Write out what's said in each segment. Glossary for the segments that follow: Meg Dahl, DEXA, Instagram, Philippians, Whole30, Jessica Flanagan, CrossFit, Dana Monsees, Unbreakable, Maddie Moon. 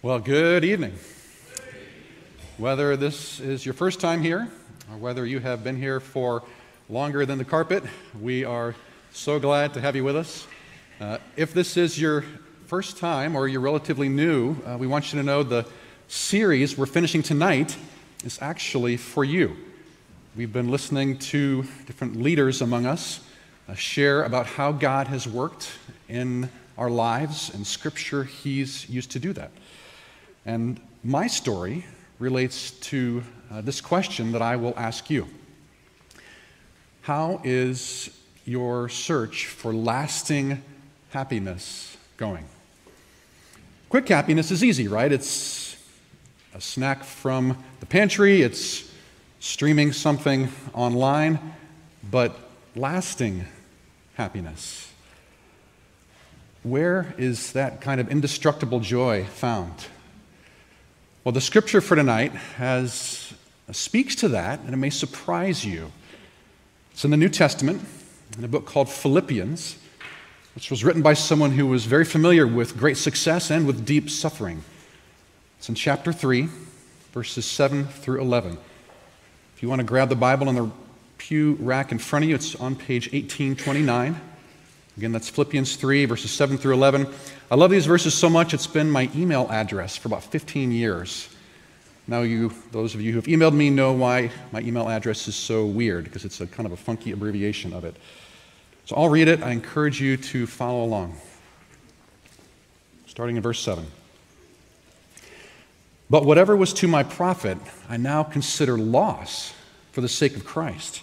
Well, good evening. Whether this is your first time here or whether you have been here for longer than the carpet, we are so glad to have you with us. If this is your first time or you're relatively new, we want you to know the series we're finishing tonight is actually for you. We've been listening to different leaders among us share about how God has worked in our lives, and Scripture, He's used to do that. And my story relates to this question that I will ask you. How is your search for lasting happiness going? Quick happiness is easy, right? It's a snack from the pantry, it's streaming something online, but lasting happiness, where is that kind of indestructible joy found? Well, the Scripture for tonight speaks to that, and it may surprise you. It's in the New Testament, in a book called Philippians, which was written by someone who was very familiar with great success and with deep suffering. It's in chapter 3, verses 7 through 11. If you want to grab the Bible on the pew rack in front of you, it's on page 1829. Again, that's Philippians 3, verses 7 through 11. I love these verses so much, it's been my email address for about 15 years. Now those of you who have emailed me know why my email address is so weird, because it's a kind of a funky abbreviation of it. So I'll read it. I encourage you to follow along. Starting in verse 7. But whatever was to my profit, I now consider loss for the sake of Christ.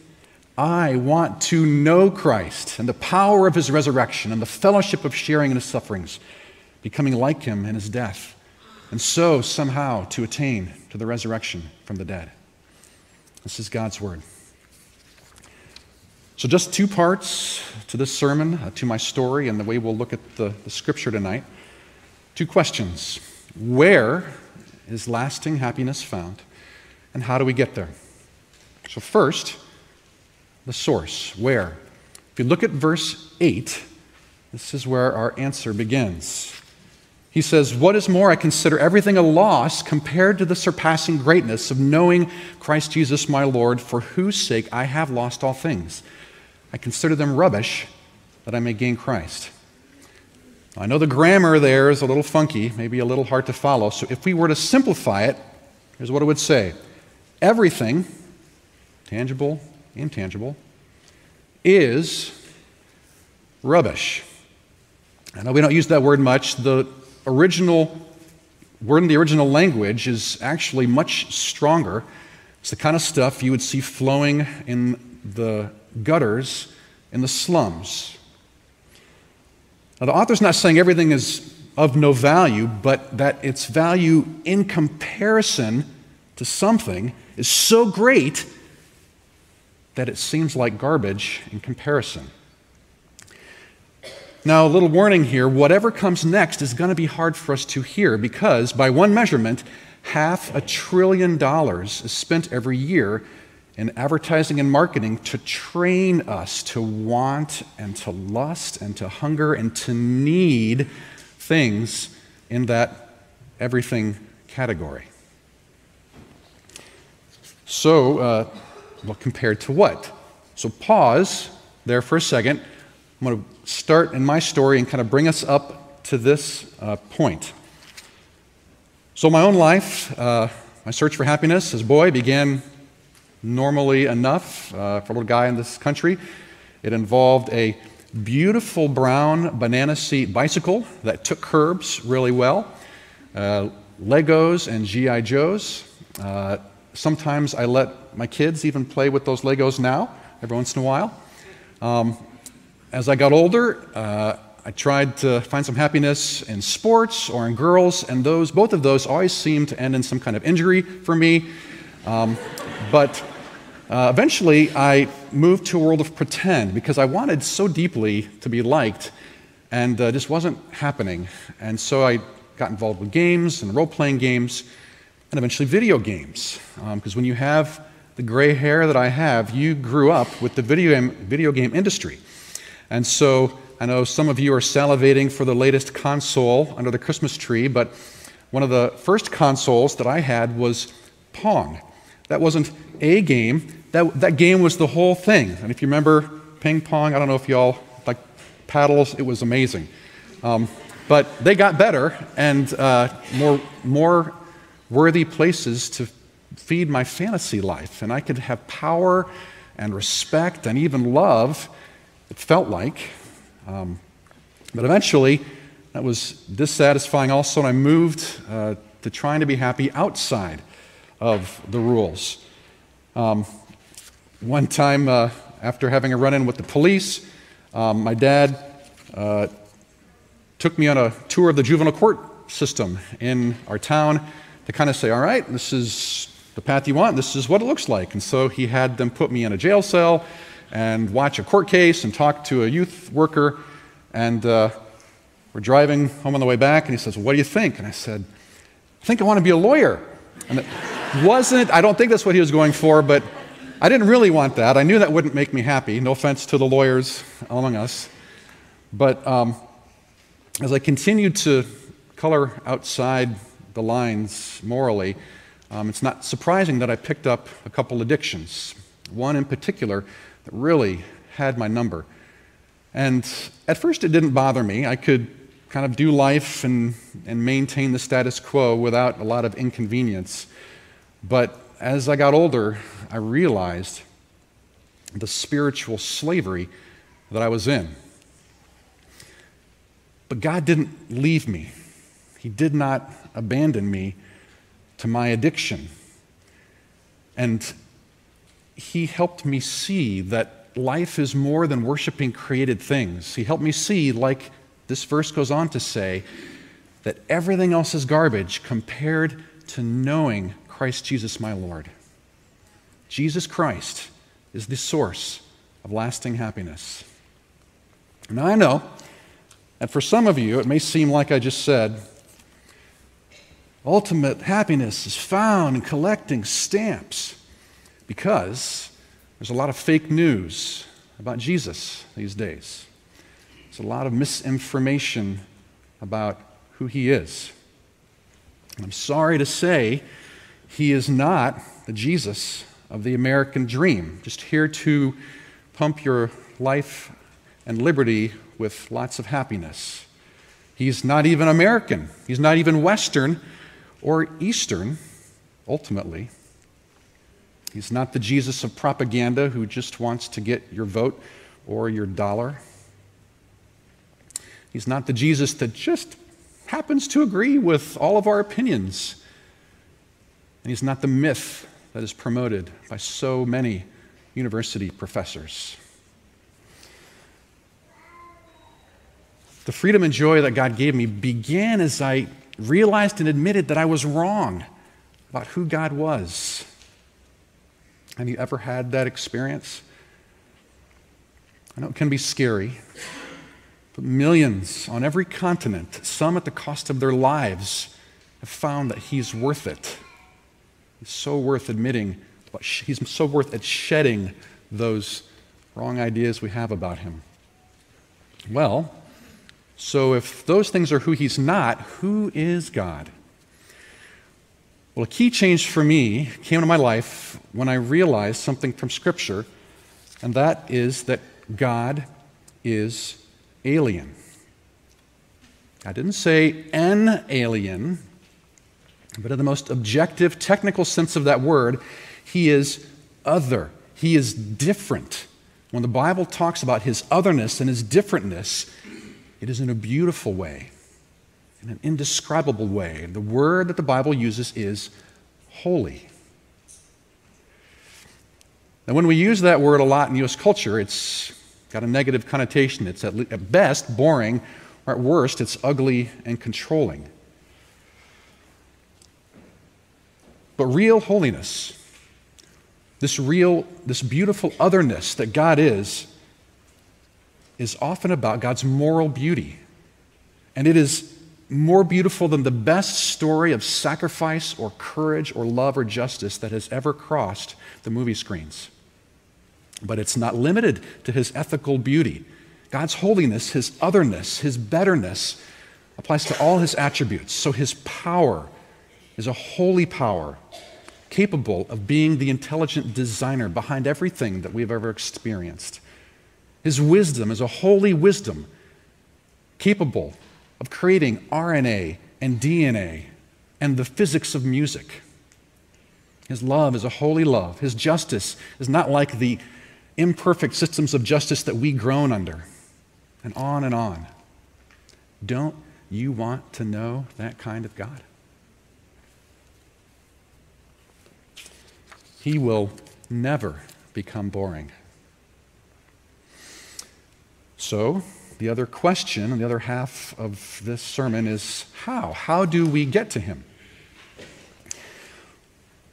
I want to know Christ and the power of his resurrection and the fellowship of sharing in his sufferings, becoming like him in his death, and so somehow to attain to the resurrection from the dead. This is God's word. So just two parts to this sermon, to my story and the way we'll look at the Scripture tonight. Two questions. Where is lasting happiness found, and how do we get there? So first, the source, where? If you look at verse 8, this is where our answer begins. He says, what is more, I consider everything a loss compared to the surpassing greatness of knowing Christ Jesus my Lord, for whose sake I have lost all things. I consider them rubbish, that I may gain Christ. I know the grammar there is a little funky, maybe a little hard to follow, so if we were to simplify it, here's what it would say. Everything, tangible, intangible, is rubbish. I know we don't use that word much. The original word in the original language is actually much stronger. It's the kind of stuff you would see flowing in the gutters in the slums. Now, the author's not saying everything is of no value, but that its value in comparison to something is so great that it seems like garbage in comparison. Now, a little warning here, whatever comes next is going to be hard for us to hear because, by one measurement, $500 billion is spent every year in advertising and marketing to train us to want and to lust and to hunger and to need things in that everything category. So, well, compared to what? So pause there for a second. I'm going to start in my story and kind of bring us up to this point. So my own life, my search for happiness as a boy began normally enough for a little guy in this country. It involved a beautiful brown banana seat bicycle that took curbs really well, Legos and G.I. Joes. Sometimes I let my kids even play with those Legos now, every once in a while. As I got older, I tried to find some happiness in sports or in girls, and both of those always seemed to end in some kind of injury for me. But eventually, I moved to a world of pretend because I wanted so deeply to be liked, and just wasn't happening. And so I got involved with games and role-playing games, and eventually video games. Because when you have the gray hair that I have, you grew up with the video game industry. And so I know some of you are salivating for the latest console under the Christmas tree, but one of the first consoles that I had was Pong. That wasn't a game. That game was the whole thing. And if you remember ping pong, I don't know if y'all like paddles, it was amazing. But they got better and more worthy places to feed my fantasy life. And I could have power and respect and even love, it felt like. But eventually, that was dissatisfying also, and I moved to trying to be happy outside of the rules. One time, after having a run-in with the police, my dad took me on a tour of the juvenile court system in our town to kind of say, all right, this is the path you want, this is what it looks like. And so he had them put me in a jail cell and watch a court case and talk to a youth worker. And we're driving home on the way back, and he says, well, what do you think? And I said, I think I want to be a lawyer. And it wasn't, I don't think that's what he was going for, but I didn't really want that. I knew that wouldn't make me happy. No offense to the lawyers among us. But as I continued to color outside the lines morally, it's not surprising that I picked up a couple addictions. One in particular that really had my number. And at first it didn't bother me. I could kind of do life and maintain the status quo without a lot of inconvenience. But as I got older, I realized the spiritual slavery that I was in. But God didn't leave me. He did not abandon me to my addiction. And He helped me see that life is more than worshiping created things. He helped me see, like this verse goes on to say, that everything else is garbage compared to knowing Christ Jesus my Lord. Jesus Christ is the source of lasting happiness. Now I know that for some of you, it may seem like I just said, ultimate happiness is found in collecting stamps, because there's a lot of fake news about Jesus these days. There's a lot of misinformation about who He is. And I'm sorry to say, He is not the Jesus of the American dream, just here to pump your life and liberty with lots of happiness. He's not even American. He's not even Western or Eastern, ultimately. He's not the Jesus of propaganda who just wants to get your vote or your dollar. He's not the Jesus that just happens to agree with all of our opinions. And He's not the myth that is promoted by so many university professors. The freedom and joy that God gave me began as I realized and admitted that I was wrong about who God was. Have you ever had that experience? I know it can be scary, but millions on every continent, some at the cost of their lives, have found that He's worth it. He's so worth admitting, He's so worth at shedding those wrong ideas we have about Him. Well, so if those things are who He's not, who is God? Well, a key change for me came into my life when I realized something from Scripture, and that is that God is alien. I didn't say an alien, but in the most objective, technical sense of that word, He is other. He is different. When the Bible talks about His otherness and His differentness, it is in a beautiful way. In an indescribable way. The word that the Bible uses is holy. Now, when we use that word a lot in U.S. culture, it's got a negative connotation. It's at best boring, or at worst, it's ugly and controlling. But real holiness, this beautiful otherness that God is often about God's moral beauty. And it is more beautiful than the best story of sacrifice or courage or love or justice that has ever crossed the movie screens. But it's not limited to his ethical beauty. God's holiness, his otherness, his betterness applies to all his attributes. So his power is a holy power capable of being the intelligent designer behind everything that we've ever experienced. His wisdom is a holy wisdom capable of creating RNA and DNA and the physics of music. His love is a holy love. His justice is not like the imperfect systems of justice that we groan under, and on and on. Don't you want to know that kind of God? He will never become boring. So, the other question, and the other half of this sermon is how? How do we get to him?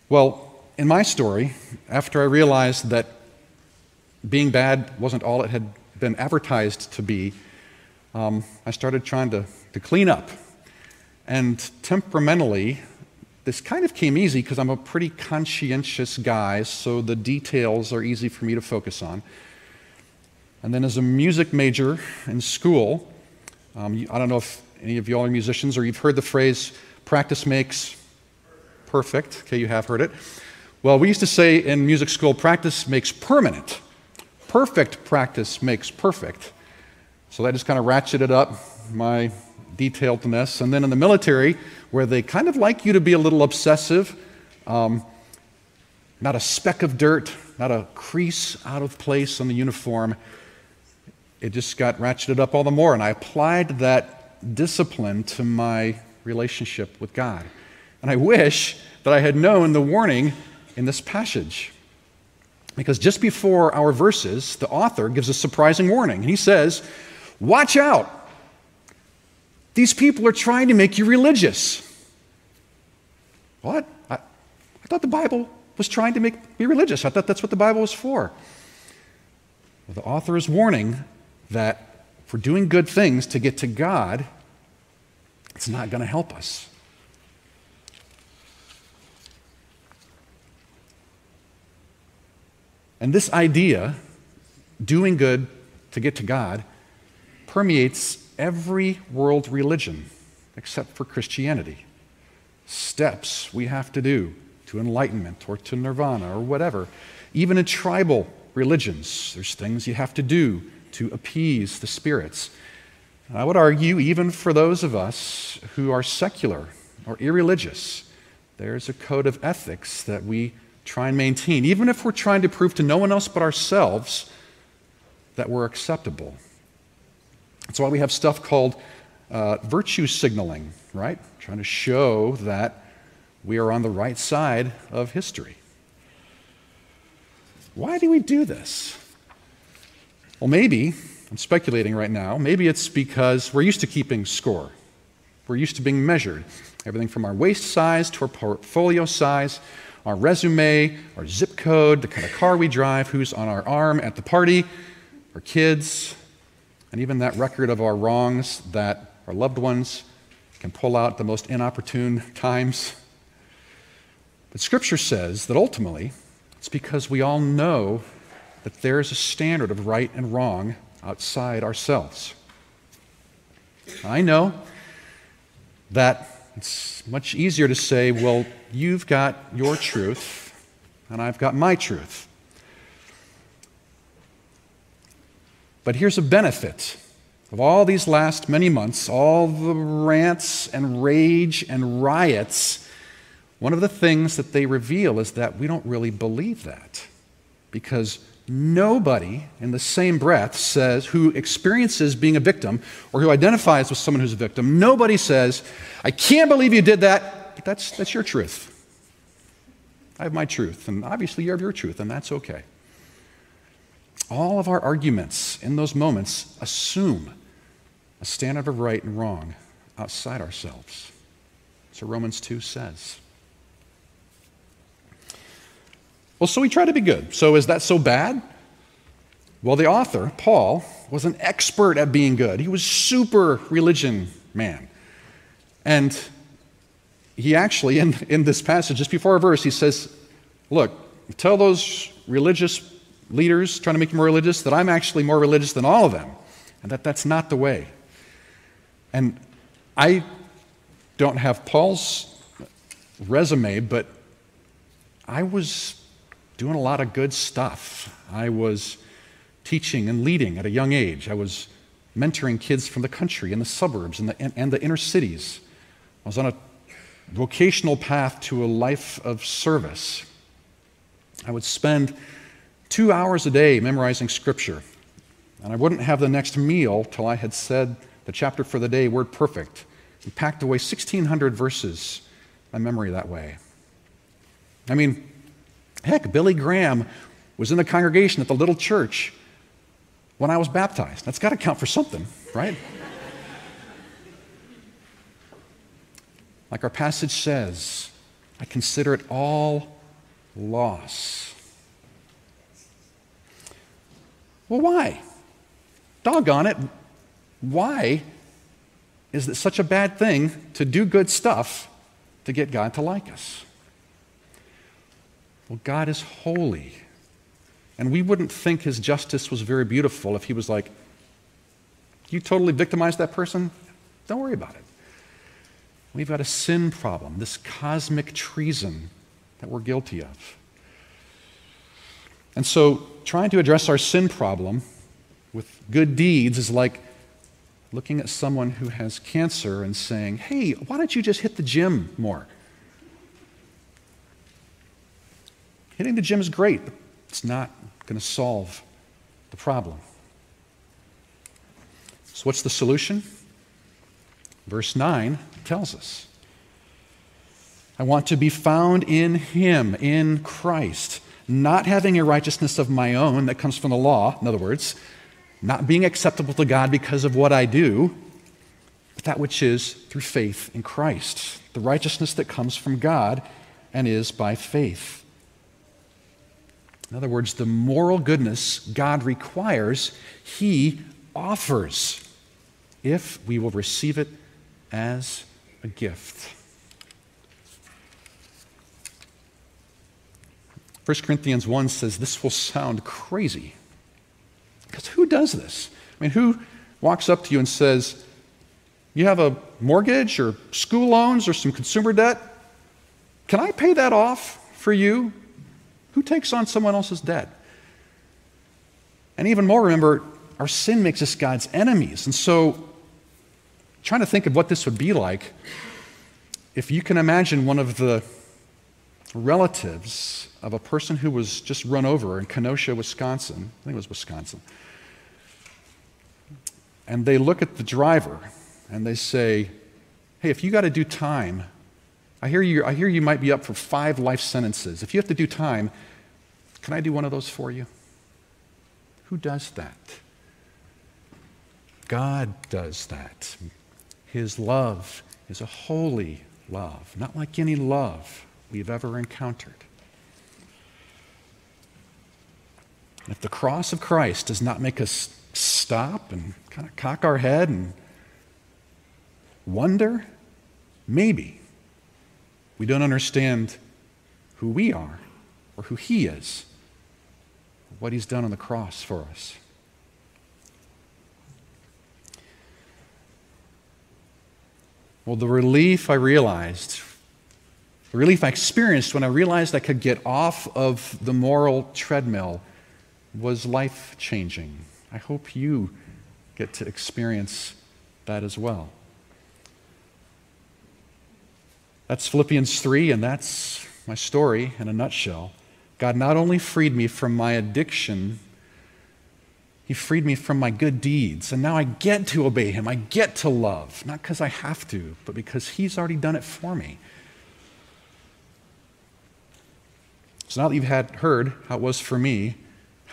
Well, in my story, after I realized that being bad wasn't all it had been advertised to be, I started trying to clean up. And temperamentally, this kind of came easy because I'm a pretty conscientious guy, so the details are easy for me to focus on. And then as a music major in school, I don't know if any of y'all are musicians or you've heard the phrase, practice makes perfect. Okay, you have heard it. Well, we used to say in music school, practice makes permanent. Perfect practice makes perfect. So that just kind of ratcheted up my detailedness. And then in the military, where they kind of like you to be a little obsessive, not a speck of dirt, not a crease out of place on the uniform, it just got ratcheted up all the more. And I applied that discipline to my relationship with God. And I wish that I had known the warning in this passage. Because just before our verses, the author gives a surprising warning. He says, watch out. These people are trying to make you religious. What? I thought the Bible was trying to make me religious. I thought that's what the Bible was for. Well, the author is warning that for doing good things to get to God, it's not going to help us. And this idea, doing good to get to God, permeates every world religion, except for Christianity. Steps we have to do to enlightenment or to nirvana or whatever. Even in tribal religions, there's things you have to do to appease the spirits. And I would argue, even for those of us who are secular or irreligious, there's a code of ethics that we try and maintain, even if we're trying to prove to no one else but ourselves that we're acceptable. That's why we have stuff called virtue signaling, right? Trying to show that we are on the right side of history. Why do we do this? Well, maybe, I'm speculating right now, maybe it's because we're used to keeping score. We're used to being measured. Everything from our waist size to our portfolio size, our resume, our zip code, the kind of car we drive, who's on our arm at the party, our kids, and even that record of our wrongs that our loved ones can pull out the most inopportune times. But Scripture says that ultimately it's because we all know that there's a standard of right and wrong outside ourselves. I know that it's much easier to say, well, you've got your truth and I've got my truth. But here's a benefit of all these last many months, all the rants and rage and riots. One of the things that they reveal is that we don't really believe that, because nobody in the same breath says, who experiences being a victim or who identifies with someone who's a victim, nobody says, I can't believe you did that, but that's your truth. I have my truth, and obviously you have your truth, and that's okay. All of our arguments in those moments assume a standard of right and wrong outside ourselves. So Romans 2 says. Well, so we try to be good. So is that so bad? Well, the author, Paul, was an expert at being good. He was super religion man. And he actually, in this passage, just before our verse, he says, look, tell those religious leaders trying to make you more religious that I'm actually more religious than all of them, and that's not the way. And I don't have Paul's resume, but I was doing a lot of good stuff. I was teaching and leading at a young age. I was mentoring kids from the country and the suburbs and the inner cities. I was on a vocational path to a life of service. I would spend 2 hours a day memorizing Scripture, and I wouldn't have the next meal till I had said the chapter for the day, word perfect, and packed away 1,600 verses by memory that way. I mean, heck, Billy Graham was in the congregation at the little church when I was baptized. That's got to count for something, right? Like our passage says, I consider it all loss. Well, why? Doggone it. Why is it such a bad thing to do good stuff to get God to like us? Well, God is holy. And we wouldn't think his justice was very beautiful if he was like, you totally victimized that person? Don't worry about it. We've got a sin problem, this cosmic treason that we're guilty of. And so trying to address our sin problem with good deeds is like looking at someone who has cancer and saying, hey, why don't you just hit the gym more? Hitting the gym is great, but it's not going to solve the problem. So what's the solution? Verse 9 tells us, I want to be found in him, in Christ, not having a righteousness of my own that comes from the law, in other words, not being acceptable to God because of what I do, but that which is through faith in Christ, the righteousness that comes from God and is by faith. In other words, the moral goodness God requires, he offers if we will receive it as a gift. 1 Corinthians 1 says this will sound crazy, because who does this? I mean, who walks up to you and says, you have a mortgage or school loans or some consumer debt? Can I pay that off for you? Who takes on someone else's debt? And even more, remember, our sin makes us God's enemies. And so, trying to think of what this would be like, if you can imagine one of the relatives of a person who was just run over in Kenosha, Wisconsin, I think it was Wisconsin, and they look at the driver and they say, hey, if you got to do time, I hear you might be up for 5 life sentences. If you have to do time, can I do one of those for you? Who does that? God does that. His love is a holy love, not like any love we've ever encountered. And if the cross of Christ does not make us stop and kind of cock our head and wonder, maybe we don't understand who we are or who he is, or what he's done on the cross for us. Well, the relief I experienced when I realized I could get off of the moral treadmill was life-changing. I hope you get to experience that as well. That's Philippians 3, and that's my story in a nutshell. God not only freed me from my addiction, he freed me from my good deeds, and now I get to obey him. I get to love, not because I have to, but because he's already done it for me. So now that you've heard how it was for me,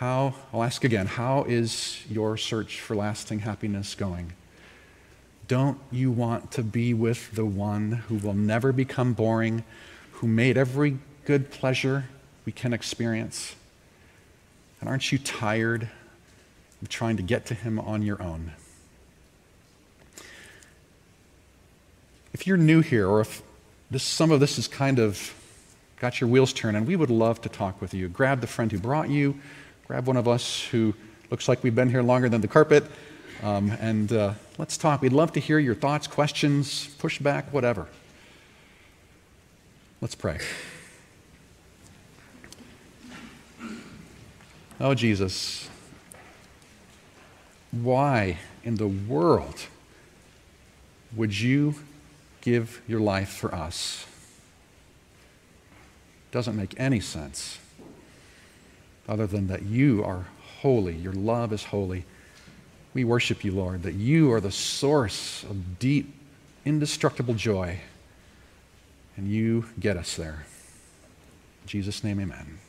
I'll ask again, how is your search for lasting happiness going? Don't you want to be with the one who will never become boring, who made every good pleasure we can experience. And aren't you tired of trying to get to him on your own? If you're new here, or if some of this has kind of got your wheels turning, we would love to talk with you. Grab the friend who brought you, grab one of us who looks like we've been here longer than the carpet, and let's talk. We'd love to hear your thoughts, questions, pushback, whatever. Let's pray. Oh, Jesus, why in the world would you give your life for us? Doesn't make any sense other than that you are holy, your love is holy. We worship you, Lord, that you are the source of deep, indestructible joy, and you get us there. In Jesus' name, amen.